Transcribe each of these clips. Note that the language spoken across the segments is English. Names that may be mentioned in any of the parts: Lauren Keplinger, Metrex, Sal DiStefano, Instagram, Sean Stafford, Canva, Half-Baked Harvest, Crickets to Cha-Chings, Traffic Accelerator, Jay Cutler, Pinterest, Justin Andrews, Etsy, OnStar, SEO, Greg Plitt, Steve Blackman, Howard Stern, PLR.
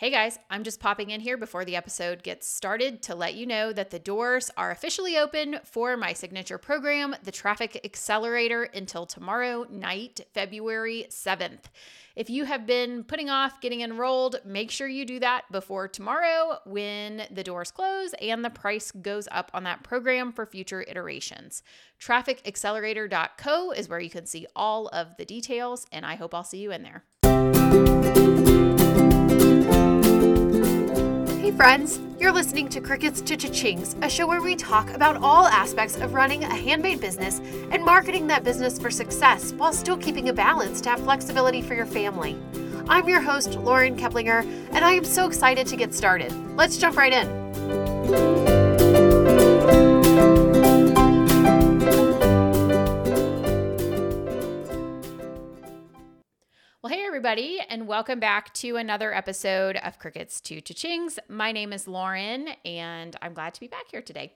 Hey guys, I'm just popping in here before the episode gets started to let you know that the doors are officially open for my signature program, the Traffic Accelerator, until tomorrow night, February 7th. If you have been putting off getting enrolled, make sure you do that before tomorrow when the doors close and the price goes up on that program for future iterations. Trafficaccelerator.co is where you can see all of the details, and I hope I'll see you in there. Hey friends, you're listening to Crickets to Cha-Chings, a show where we talk about all aspects of running a handmade business and marketing that business for success while still keeping a balance to have flexibility for your family. I'm your host, Lauren Keplinger, and I am so excited to get started. Let's jump right in. Well, hey everybody, and welcome back to another episode of Crickets to Cha-Chings. My name is Lauren, and I'm glad to be back here today.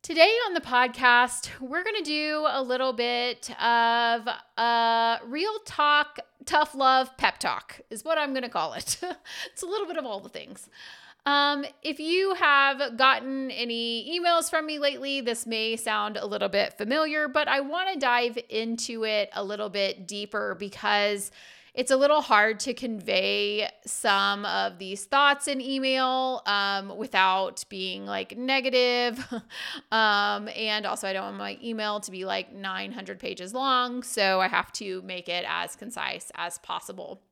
Today on the podcast, we're going to do a little bit of a real talk, tough love pep talk is what I'm going to call it. It's a little bit of all the things. If you have gotten any emails from me lately, this may sound a little bit familiar, but I want to dive into it a little bit deeper because it's a little hard to convey some of these thoughts in email, without being like negative. And also I don't want my email to be like 900 pages long, so I have to make it as concise as possible.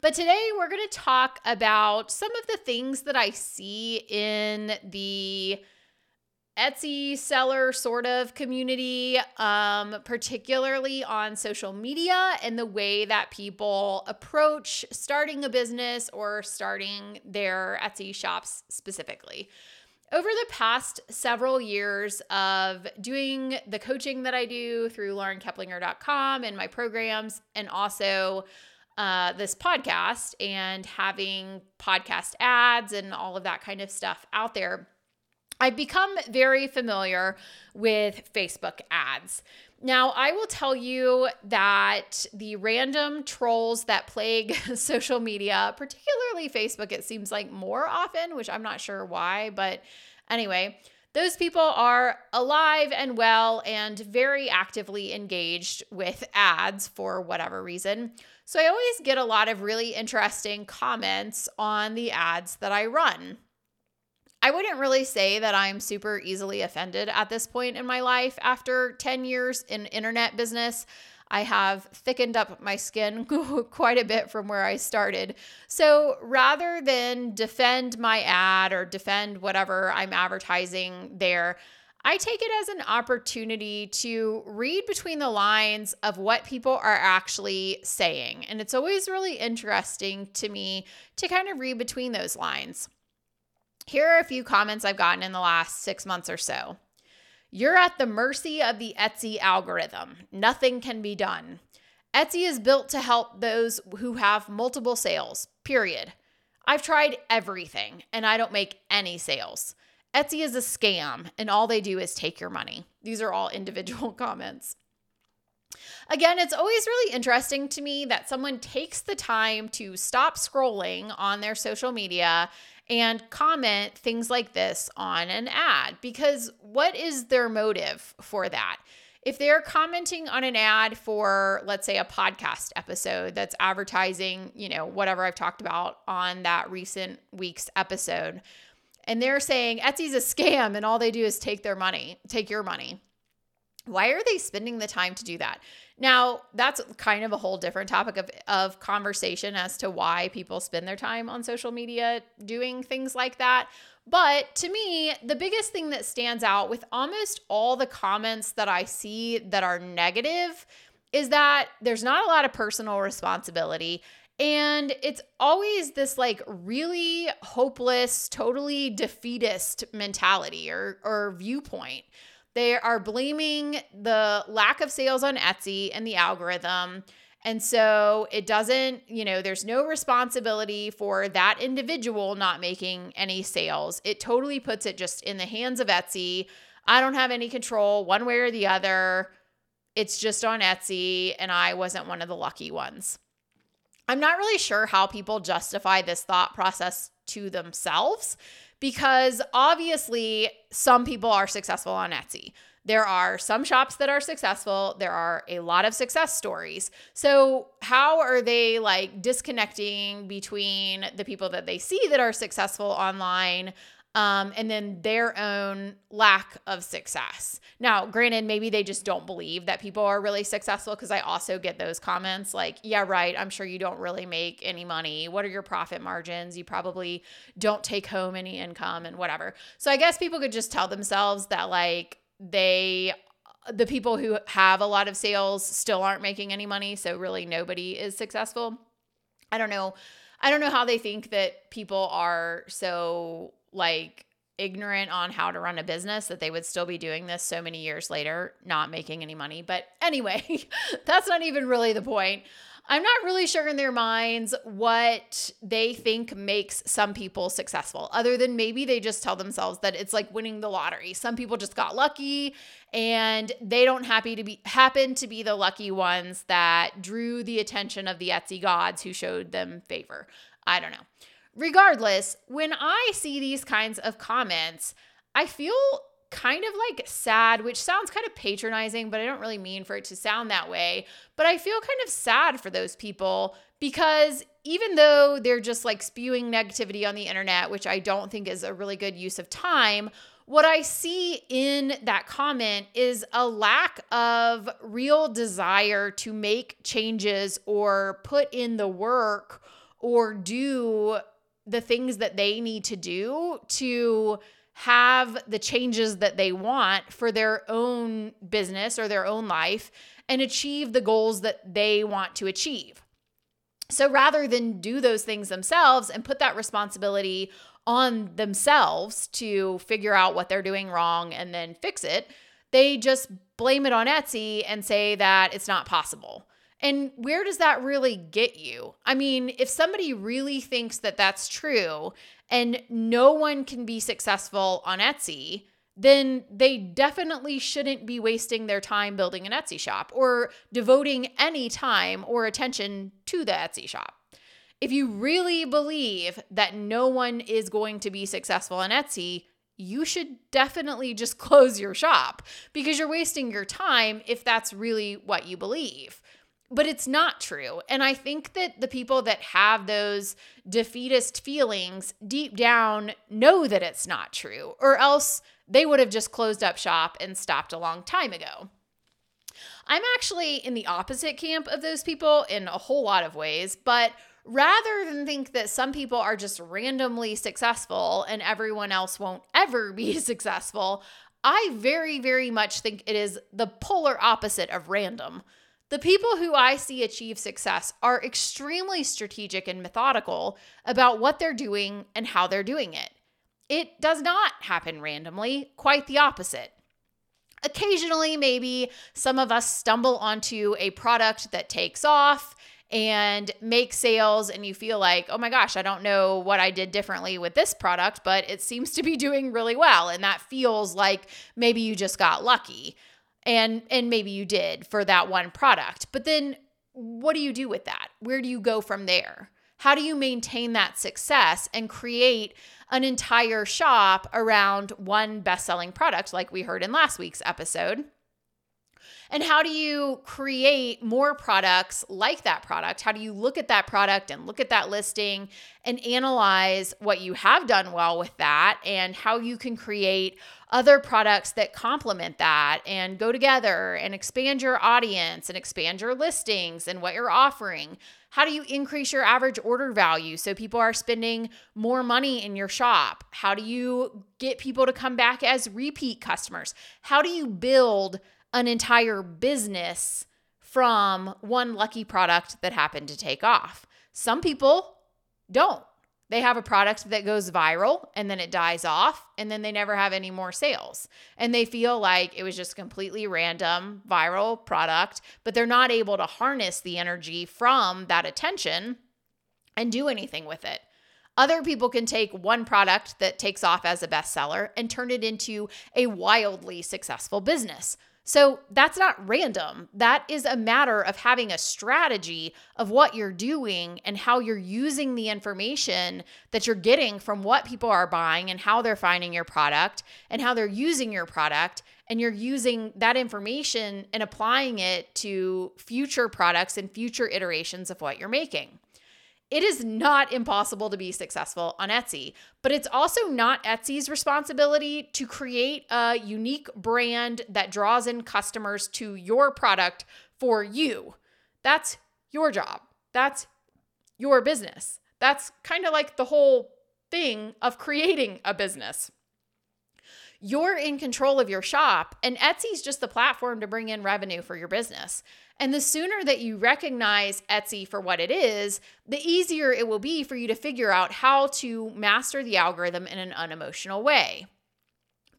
But today we're going to talk about some of the things that I see in the Etsy seller sort of community, particularly on social media, and the way that people approach starting a business or starting their Etsy shops specifically. Over the past several years of doing the coaching that I do through LaurenKeplinger.com and my programs, and also this podcast and having podcast ads and all of that kind of stuff out there, I've become very familiar with Facebook ads. Now, I will tell you that the random trolls that plague social media, particularly Facebook, it seems like more often, which I'm not sure why, but anyway, those people are alive and well and very actively engaged with ads for whatever reason. So I always get a lot of really interesting comments on the ads that I run. I wouldn't really say that I'm super easily offended at this point in my life. After 10 years in internet business, I have thickened up my skin quite a bit from where I started. So rather than defend my ad or defend whatever I'm advertising there, I take it as an opportunity to read between the lines of what people are actually saying. And it's always really interesting to me to kind of read between those lines. Here are a few comments I've gotten in the last 6 months or so. You're at the mercy of the Etsy algorithm. Nothing can be done. Etsy is built to help those who have multiple sales, period. I've tried everything and I don't make any sales. Etsy is a scam and all they do is take your money. These are all individual comments. Again, it's always really interesting to me that someone takes the time to stop scrolling on their social media and comment things like this on an ad, because what is their motive for that? If they're commenting on an ad for, let's say, a podcast episode that's advertising, you know, whatever I've talked about on that recent week's episode, and they're saying Etsy's a scam and all they do is take their money, take your money. Why are they spending the time to do that? Now, that's kind of a whole different topic of conversation as to why people spend their time on social media doing things like that. But to me, the biggest thing that stands out with almost all the comments that I see that are negative is that there's not a lot of personal responsibility. And it's always this like really hopeless, totally defeatist mentality or viewpoint. They are blaming the lack of sales on Etsy and the algorithm. And so it doesn't, you know, there's no responsibility for that individual not making any sales. It totally puts it just in the hands of Etsy. I don't have any control one way or the other. It's just on Etsy and I wasn't one of the lucky ones. I'm not really sure how people justify this thought process to themselves, because obviously some people are successful on Etsy. There are some shops that are successful. There are a lot of success stories. So how are they like disconnecting between the people that they see that are successful online and then their own lack of success? Now, granted, maybe they just don't believe that people are really successful, because I also get those comments like, yeah, right, I'm sure you don't really make any money. What are your profit margins? You probably don't take home any income and whatever. So I guess people could just tell themselves that like, the people who have a lot of sales still aren't making any money. So really nobody is successful. I don't know how they think that people are so like ignorant on how to run a business that they would still be doing this so many years later, not making any money. But anyway, that's not even really the point. I'm not really sure in their minds what they think makes some people successful, other than maybe they just tell themselves that it's like winning the lottery. Some people just got lucky and they don't happen to be the lucky ones that drew the attention of the Etsy gods who showed them favor. I don't know. Regardless, when I see these kinds of comments, I feel kind of like sad, which sounds kind of patronizing, but I don't really mean for it to sound that way. But I feel kind of sad for those people, because even though they're just like spewing negativity on the internet, which I don't think is a really good use of time, what I see in that comment is a lack of real desire to make changes or put in the work or do the things that they need to do to have the changes that they want for their own business or their own life and achieve the goals that they want to achieve. So rather than do those things themselves and put that responsibility on themselves to figure out what they're doing wrong and then fix it, they just blame it on Etsy and say that it's not possible. And where does that really get you? I mean, if somebody really thinks that that's true and no one can be successful on Etsy, then they definitely shouldn't be wasting their time building an Etsy shop or devoting any time or attention to the Etsy shop. If you really believe that no one is going to be successful on Etsy, you should definitely just close your shop, because you're wasting your time if that's really what you believe. But it's not true. And I think that the people that have those defeatist feelings deep down know that it's not true, or else they would have just closed up shop and stopped a long time ago. I'm actually in the opposite camp of those people in a whole lot of ways, but rather than think that some people are just randomly successful and everyone else won't ever be successful, I very, very much think it is the polar opposite of random. The people who I see achieve success are extremely strategic and methodical about what they're doing and how they're doing it. It does not happen randomly, quite the opposite. Occasionally, maybe some of us stumble onto a product that takes off and make sales, and you feel like, oh my gosh, I don't know what I did differently with this product, but it seems to be doing really well. And that feels like maybe you just got lucky. And maybe you did for that one product. But then what do you do with that? Where do you go from there? How do you maintain that success and create an entire shop around one best-selling product, like we heard in last week's episode? And how do you create more products like that product? How do you look at that product and look at that listing and analyze what you have done well with that and how you can create other products that complement that and go together and expand your audience and expand your listings and what you're offering? How do you increase your average order value so people are spending more money in your shop? How do you get people to come back as repeat customers? How do you build an entire business from one lucky product that happened to take off? Some people don't. They have a product that goes viral and then it dies off and then they never have any more sales. And they feel like it was just completely random viral product, but they're not able to harness the energy from that attention and do anything with it. Other people can take one product that takes off as a bestseller and turn it into a wildly successful business. So that's not random. That is a matter of having a strategy of what you're doing and how you're using the information that you're getting from what people are buying and how they're finding your product and how they're using your product. And you're using that information and applying it to future products and future iterations of what you're making. It is not impossible to be successful on Etsy, but it's also not Etsy's responsibility to create a unique brand that draws in customers to your product for you. That's your job. That's your business. That's kind of like the whole thing of creating a business. You're in control of your shop, and Etsy's just the platform to bring in revenue for your business. And the sooner that you recognize Etsy for what it is, the easier it will be for you to figure out how to master the algorithm in an unemotional way.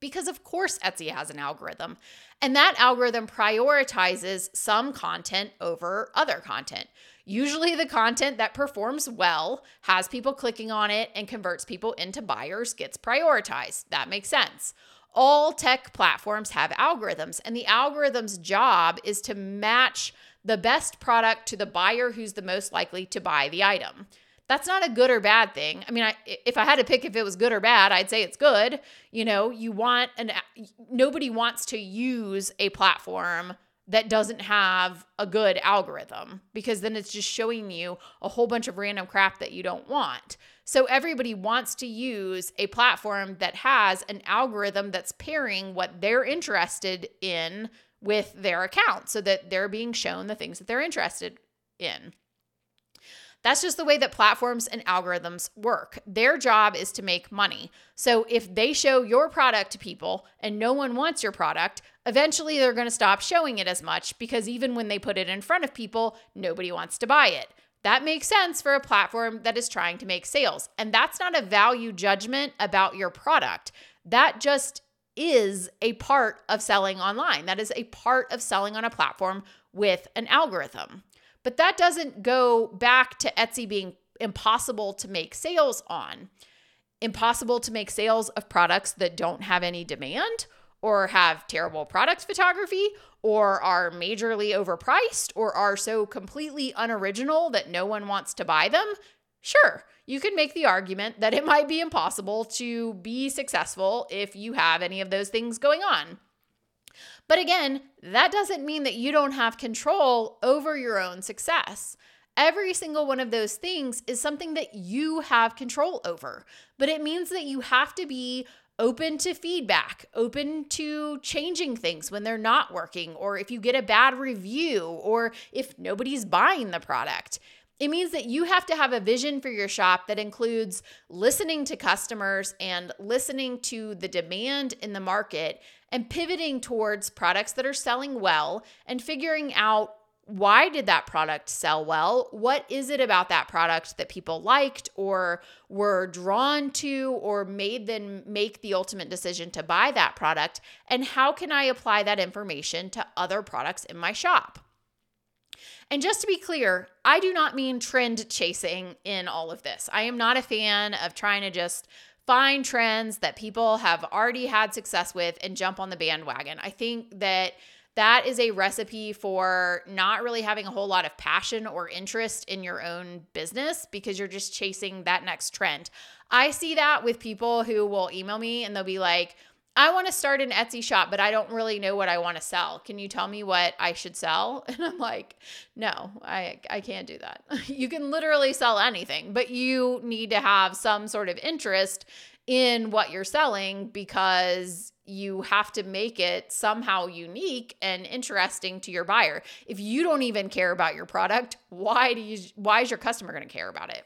Because of course Etsy has an algorithm, and that algorithm prioritizes some content over other content. Usually the content that performs well, has people clicking on it, and converts people into buyers gets prioritized. That makes sense. All tech platforms have algorithms, and the algorithm's job is to match the best product to the buyer who's the most likely to buy the item. That's not a good or bad thing. I mean, if I had to pick if it was good or bad, I'd say it's good. You know, nobody wants to use a platform that doesn't have a good algorithm, because then it's just showing you a whole bunch of random crap that you don't want. So everybody wants to use a platform that has an algorithm that's pairing what they're interested in with their account so that they're being shown the things that they're interested in. That's just the way that platforms and algorithms work. Their job is to make money. So if they show your product to people and no one wants your product, eventually they're going to stop showing it as much, because even when they put it in front of people, nobody wants to buy it. That makes sense for a platform that is trying to make sales. And that's not a value judgment about your product. That just is a part of selling online. That is a part of selling on a platform with an algorithm. But that doesn't go back to Etsy being impossible to make sales on. Impossible to make sales of products that don't have any demand or have terrible product photography or are majorly overpriced or are so completely unoriginal that no one wants to buy them. Sure, you can make the argument that it might be impossible to be successful if you have any of those things going on. But again, that doesn't mean that you don't have control over your own success. Every single one of those things is something that you have control over, but it means that you have to be open to feedback, open to changing things when they're not working, or if you get a bad review, or if nobody's buying the product. It means that you have to have a vision for your shop that includes listening to customers and listening to the demand in the market and pivoting towards products that are selling well and figuring out, why did that product sell well? What is it about that product that people liked or were drawn to or made them make the ultimate decision to buy that product? And how can I apply that information to other products in my shop? And just to be clear, I do not mean trend chasing in all of this. I am not a fan of trying to just find trends that people have already had success with and jump on the bandwagon. I think that is a recipe for not really having a whole lot of passion or interest in your own business, because you're just chasing that next trend. I see that with people who will email me and they'll be like, I want to start an Etsy shop, but I don't really know what I want to sell. Can you tell me what I should sell? And I'm like, no, I can't do that. You can literally sell anything, but you need to have some sort of interest in what you're selling, because you have to make it somehow unique and interesting to your buyer. If you don't even care about your product, why is your customer going to care about it?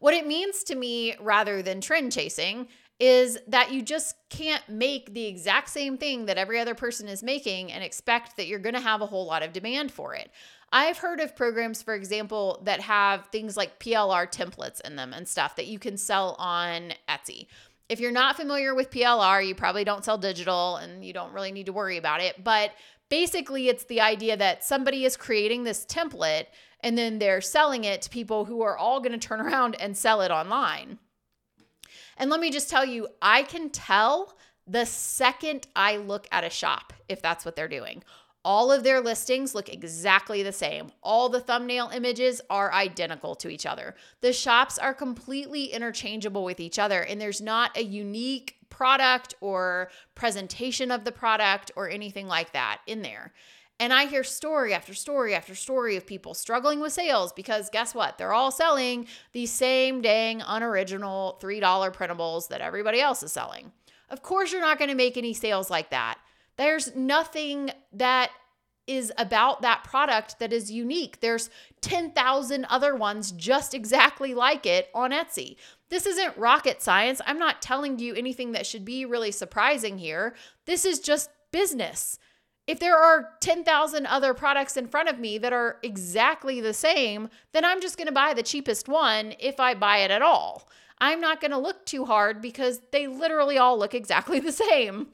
What it means to me, rather than trend chasing, is that you just can't make the exact same thing that every other person is making and expect that you're going to have a whole lot of demand for it. I've heard of programs, for example, that have things like PLR templates in them and stuff that you can sell on Etsy. If you're not familiar with PLR, you probably don't sell digital and you don't really need to worry about it. But basically, it's the idea that somebody is creating this template and then they're selling it to people who are all going to turn around and sell it online. And let me just tell you, I can tell the second I look at a shop, if that's what they're doing. All of their listings look exactly the same. All the thumbnail images are identical to each other. The shops are completely interchangeable with each other, and there's not a unique product or presentation of the product or anything like that in there. And I hear story after story after story of people struggling with sales because guess what? They're all selling the same dang unoriginal $3 printables that everybody else is selling. Of course, you're not going to make any sales like that. There's nothing that is about that product that is unique. There's 10,000 other ones just exactly like it on Etsy. This isn't rocket science. I'm not telling you anything that should be really surprising here. This is just business. If there are 10,000 other products in front of me that are exactly the same, then I'm just going to buy the cheapest one if I buy it at all. I'm not going to look too hard because they literally all look exactly the same.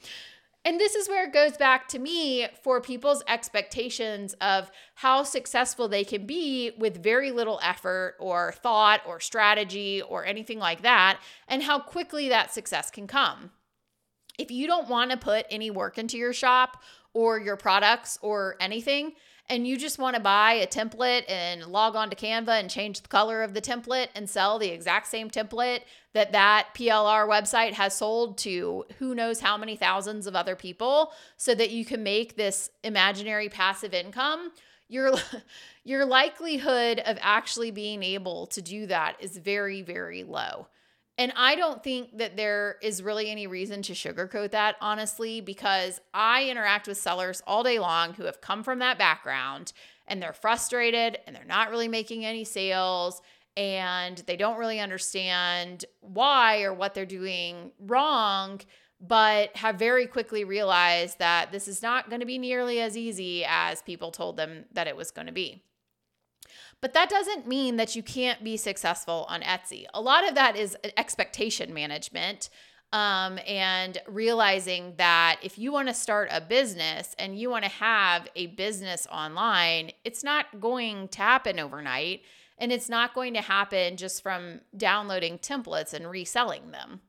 And this is where it goes back to me for people's expectations of how successful they can be with very little effort or thought or strategy or anything like that, and how quickly that success can come. If you don't want to put any work into your shop or your products or anything, and you just want to buy a template and log on to Canva and change the color of the template and sell the exact same template that PLR website has sold to who knows how many thousands of other people so that you can make this imaginary passive income, your likelihood of actually being able to do that is very, very low. And I don't think that there is really any reason to sugarcoat that, honestly, because I interact with sellers all day long who have come from that background and they're frustrated and they're not really making any sales and they don't really understand why or what they're doing wrong, but have very quickly realized that this is not going to be nearly as easy as people told them that it was going to be. But that doesn't mean that you can't be successful on Etsy. A lot of that is expectation management, and realizing that if you want to start a business and you want to have a business online, it's not going to happen overnight, and it's not going to happen just from downloading templates and reselling them.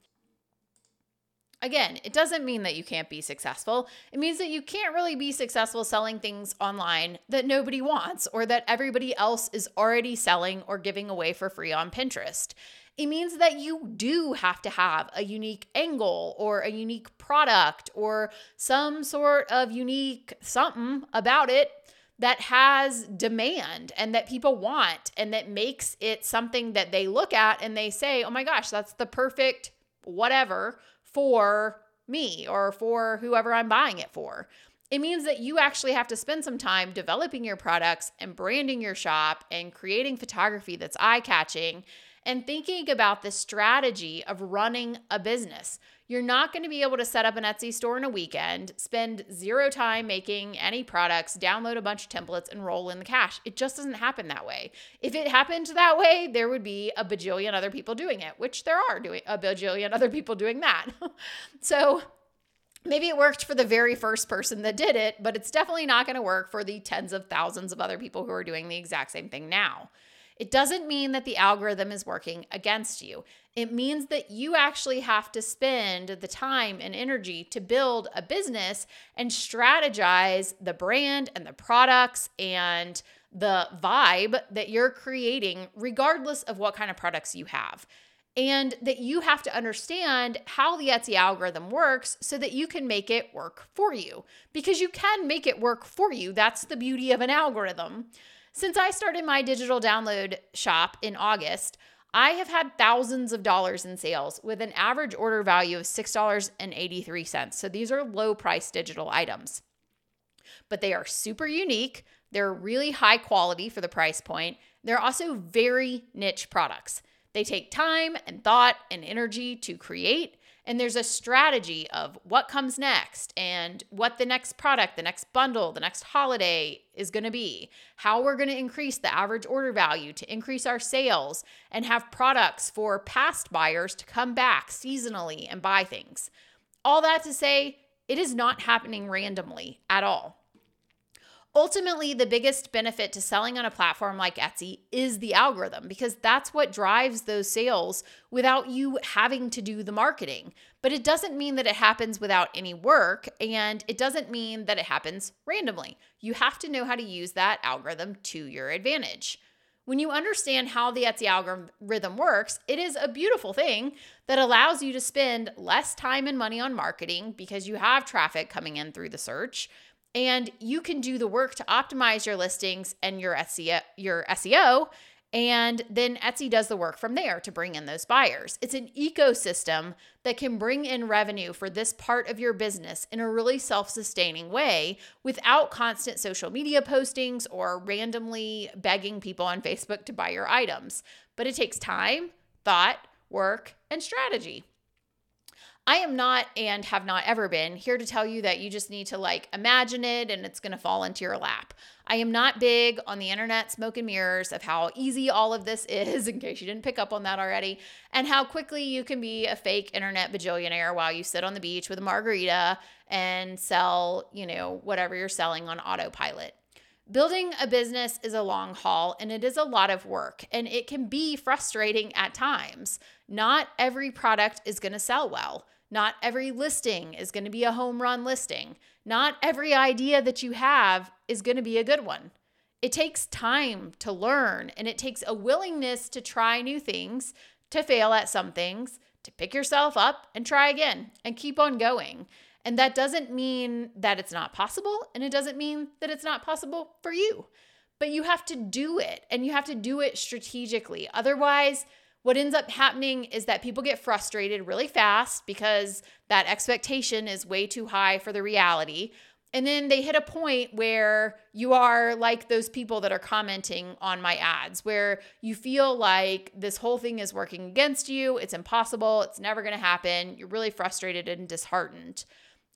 Again, it doesn't mean that you can't be successful. It means that you can't really be successful selling things online that nobody wants or that everybody else is already selling or giving away for free on Pinterest. It means that you do have to have a unique angle or a unique product or some sort of unique something about it that has demand and that people want and that makes it something that they look at and they say, oh my gosh, that's the perfect whatever for me or for whoever I'm buying it for. It means that you actually have to spend some time developing your products and branding your shop and creating photography that's eye-catching and thinking about the strategy of running a business. You're not going to be able to set up an Etsy store in a weekend, spend zero time making any products, download a bunch of templates, and roll in the cash. It just doesn't happen that way. If it happened that way, there would be a bajillion other people doing it, which there are a bajillion other people doing that. So maybe it worked for the very first person that did it, but it's definitely not going to work for the tens of thousands of other people who are doing the exact same thing now. It doesn't mean that the algorithm is working against you. It means that you actually have to spend the time and energy to build a business and strategize the brand and the products and the vibe that you're creating, regardless of what kind of products you have. And that you have to understand how the Etsy algorithm works so that you can make it work for you. Because you can make it work for you. That's the beauty of an algorithm. Since I started my digital download shop in August, I have had thousands of dollars in sales with an average order value of $6.83. So these are low-priced digital items. But they are super unique. They're really high quality for the price point. They're also very niche products. They take time and thought and energy to create. And there's a strategy of what comes next and what the next product, the next bundle, the next holiday is going to be, how we're going to increase the average order value to increase our sales and have products for past buyers to come back seasonally and buy things. All that to say, it is not happening randomly at all. Ultimately, the biggest benefit to selling on a platform like Etsy is the algorithm, because that's what drives those sales without you having to do the marketing. But it doesn't mean that it happens without any work, and it doesn't mean that it happens randomly. You have to know how to use that algorithm to your advantage. When you understand how the Etsy algorithm works, it is a beautiful thing that allows you to spend less time and money on marketing because you have traffic coming in through the search. And you can do the work to optimize your listings and your SEO, and then Etsy does the work from there to bring in those buyers. It's an ecosystem that can bring in revenue for this part of your business in a really self-sustaining way without constant social media postings or randomly begging people on Facebook to buy your items. But it takes time, thought, work, and strategy. I am not, and have not ever been, here to tell you that you just need to imagine it and it's going to fall into your lap. I am not big on the internet smoke and mirrors of how easy all of this is, in case you didn't pick up on that already, and how quickly you can be a fake internet bajillionaire while you sit on the beach with a margarita and sell, whatever you're selling on autopilot. Building a business is a long haul, and it is a lot of work, and it can be frustrating at times. Not every product is going to sell well. Not every listing is going to be a home run listing. Not every idea that you have is going to be a good one. It takes time to learn, and it takes a willingness to try new things, to fail at some things, to pick yourself up and try again and keep on going. And that doesn't mean that it's not possible, and it doesn't mean that it's not possible for you. But you have to do it, and you have to do it strategically. Otherwise, what ends up happening is that people get frustrated really fast because that expectation is way too high for the reality. And then they hit a point where you are like those people that are commenting on my ads, where you feel like this whole thing is working against you. It's impossible. It's never going to happen. You're really frustrated and disheartened.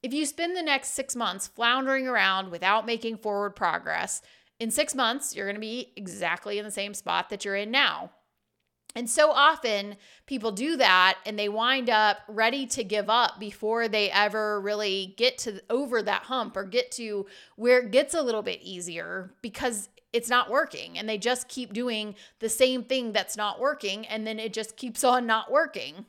If you spend the next 6 months floundering around without making forward progress, in 6 months, you're going to be exactly in the same spot that you're in now. And so often people do that, and they wind up ready to give up before they ever really get to over that hump or get to where it gets a little bit easier, because it's not working, and they just keep doing the same thing that's not working, and then it just keeps on not working.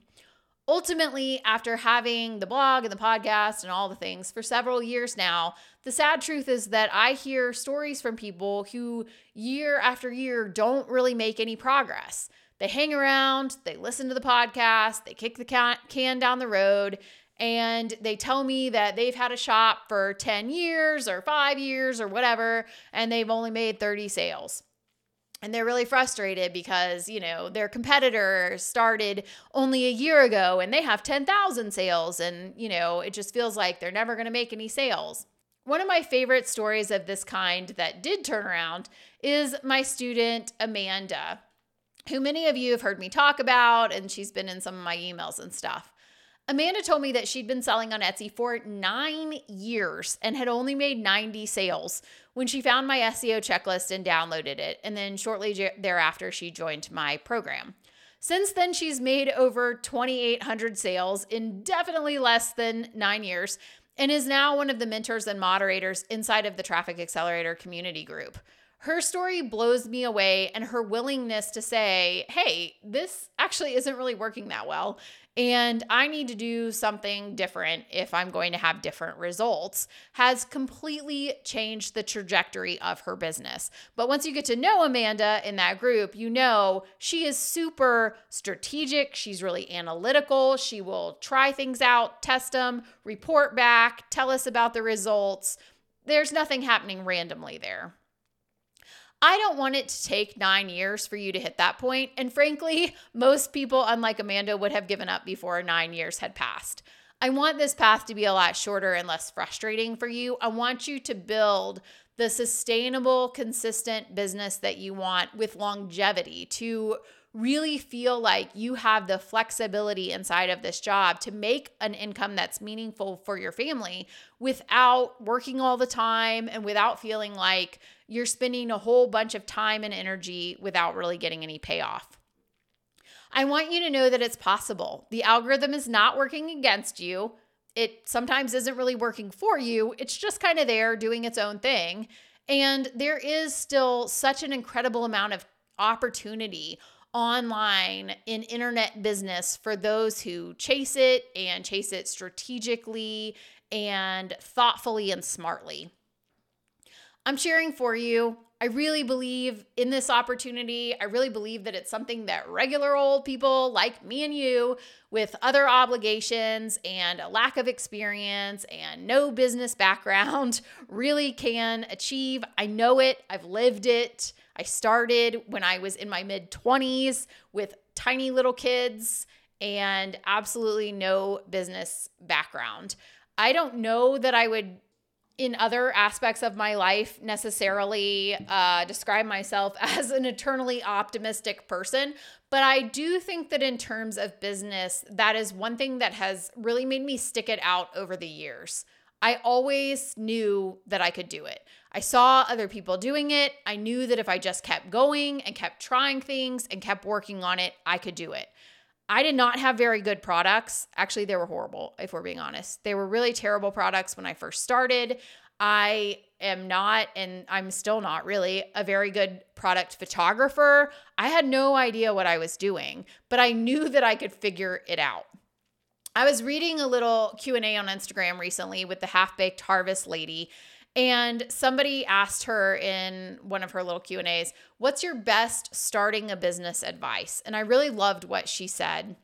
Ultimately, after having the blog and the podcast and all the things for several years now, the sad truth is that I hear stories from people who year after year don't really make any progress. They hang around, they listen to the podcast, they kick the can down the road, and they tell me that they've had a shop for 10 years or 5 years or whatever, and they've only made 30 sales. And they're really frustrated because, their competitor started only a year ago and they have 10,000 sales, and, it just feels like they're never going to make any sales. One of my favorite stories of this kind that did turn around is my student Amanda, who many of you have heard me talk about, and she's been in some of my emails and stuff. Amanda told me that she'd been selling on Etsy for 9 years and had only made 90 sales when she found my SEO checklist and downloaded it. And then shortly thereafter, she joined my program. Since then, she's made over 2,800 sales in definitely less than 9 years, and is now one of the mentors and moderators inside of the Traffic Accelerator community group. Her story blows me away, and her willingness to say, hey, this actually isn't really working that well, and I need to do something different if I'm going to have different results, has completely changed the trajectory of her business. But once you get to know Amanda in that group, she is super strategic. She's really analytical. She will try things out, test them, report back, tell us about the results. There's nothing happening randomly there. I don't want it to take 9 years for you to hit that point. And frankly, most people, unlike Amanda, would have given up before 9 years had passed. I want this path to be a lot shorter and less frustrating for you. I want you to build the sustainable, consistent business that you want with longevity, to really feel like you have the flexibility inside of this job to make an income that's meaningful for your family without working all the time and without feeling like you're spending a whole bunch of time and energy without really getting any payoff. I want you to know that it's possible. The algorithm is not working against you. It sometimes isn't really working for you. It's just kind of there doing its own thing. And there is still such an incredible amount of opportunity online in internet business for those who chase it strategically and thoughtfully and smartly. I'm cheering for you. I really believe in this opportunity. I really believe that it's something that regular old people like me and you, with other obligations and a lack of experience and no business background, really can achieve. I know it. I've lived it. I started when I was in my mid-20s with tiny little kids and absolutely no business background. I don't know that I would, in other aspects of my life, necessarily describe myself as an eternally optimistic person. But I do think that in terms of business, that is one thing that has really made me stick it out over the years. I always knew that I could do it. I saw other people doing it. I knew that if I just kept going and kept trying things and kept working on it, I could do it. I did not have very good products. Actually, they were horrible, if we're being honest. They were really terrible products when I first started. I am not, and I'm still not really, a very good product photographer. I had no idea what I was doing, but I knew that I could figure it out. I was reading a little Q&A on Instagram recently with the Half-Baked Harvest lady, and somebody asked her in one of her little Q&As, what's your best starting a business advice? And I really loved what she said.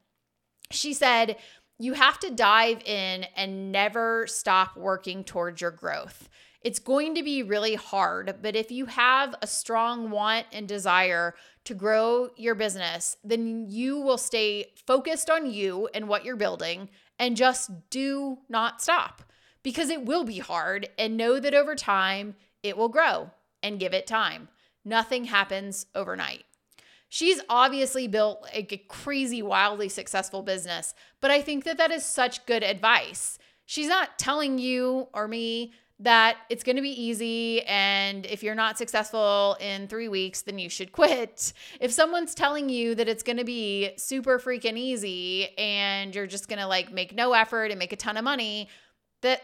She said, you have to dive in and never stop working towards your growth. It's going to be really hard, but if you have a strong want and desire to grow your business, then you will stay focused on you and what you're building and just do not stop. Because it will be hard, and know that over time, it will grow, and give it time. Nothing happens overnight. She's obviously built a crazy, wildly successful business, but I think that that is such good advice. She's not telling you or me that it's going to be easy, and if you're not successful in 3 weeks, then you should quit. If someone's telling you that it's going to be super freaking easy, and you're just going to like make no effort and make a ton of money, that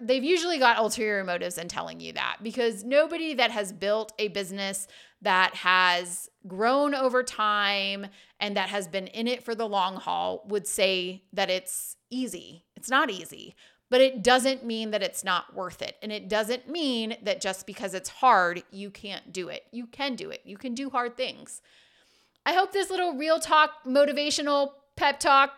they've usually got ulterior motives in telling you that, because nobody that has built a business that has grown over time and that has been in it for the long haul would say that it's easy. It's not easy, but it doesn't mean that it's not worth it. And it doesn't mean that just because it's hard, you can't do it. You can do it. You can do hard things. I hope this little real talk, motivational pep talk,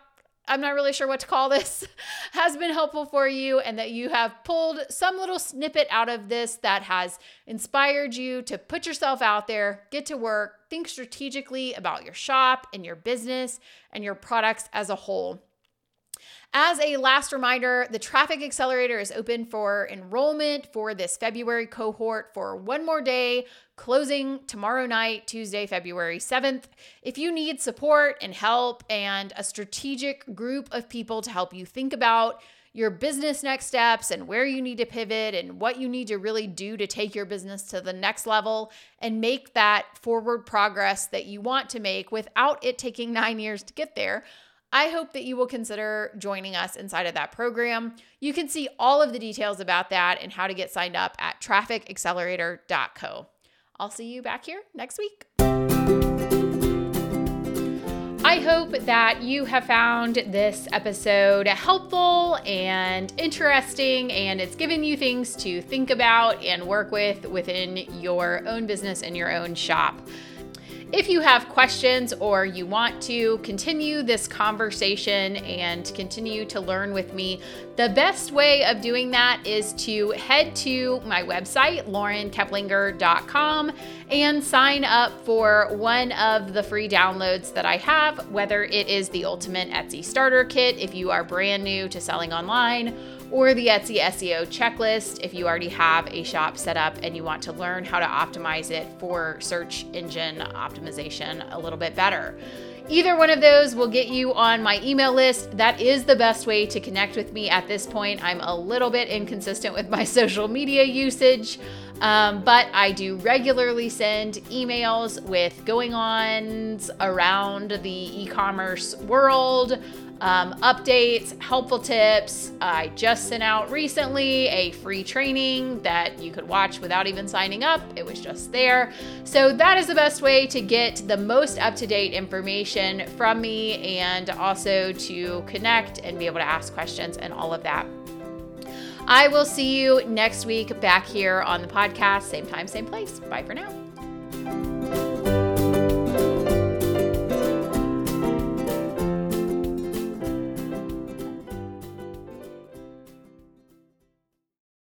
I'm not really sure what to call this, has been helpful for you, and that you have pulled some little snippet out of this that has inspired you to put yourself out there, get to work, think strategically about your shop and your business and your products as a whole. As a last reminder, the Traffic Accelerator is open for enrollment for this February cohort for one more day, closing tomorrow night, Tuesday, February 7th. If you need support and help and a strategic group of people to help you think about your business next steps and where you need to pivot and what you need to really do to take your business to the next level and make that forward progress that you want to make without it taking 9 years to get there, I hope that you will consider joining us inside of that program. You can see all of the details about that and how to get signed up at trafficaccelerator.co. I'll see you back here next week. I hope that you have found this episode helpful and interesting, and it's given you things to think about and work with within your own business and your own shop. If you have questions or you want to continue this conversation and continue to learn with me, the best way of doing that is to head to my website, laurenkeplinger.com, and sign up for one of the free downloads that I have, whether it is the Ultimate Etsy Starter Kit if you are brand new to selling online, or the Etsy SEO checklist if you already have a shop set up and you want to learn how to optimize it for search engine optimization a little bit better. Either one of those will get you on my email list. That is the best way to connect with me at this point. I'm a little bit inconsistent with my social media usage, but I do regularly send emails with going-ons around the e-commerce world, updates, helpful tips. I just sent out recently a free training that you could watch without even signing up. It was just there. So that is the best way to get the most up-to-date information from me, and also to connect and be able to ask questions and all of that. I will see you next week back here on the podcast. Same time, same place. Bye for now.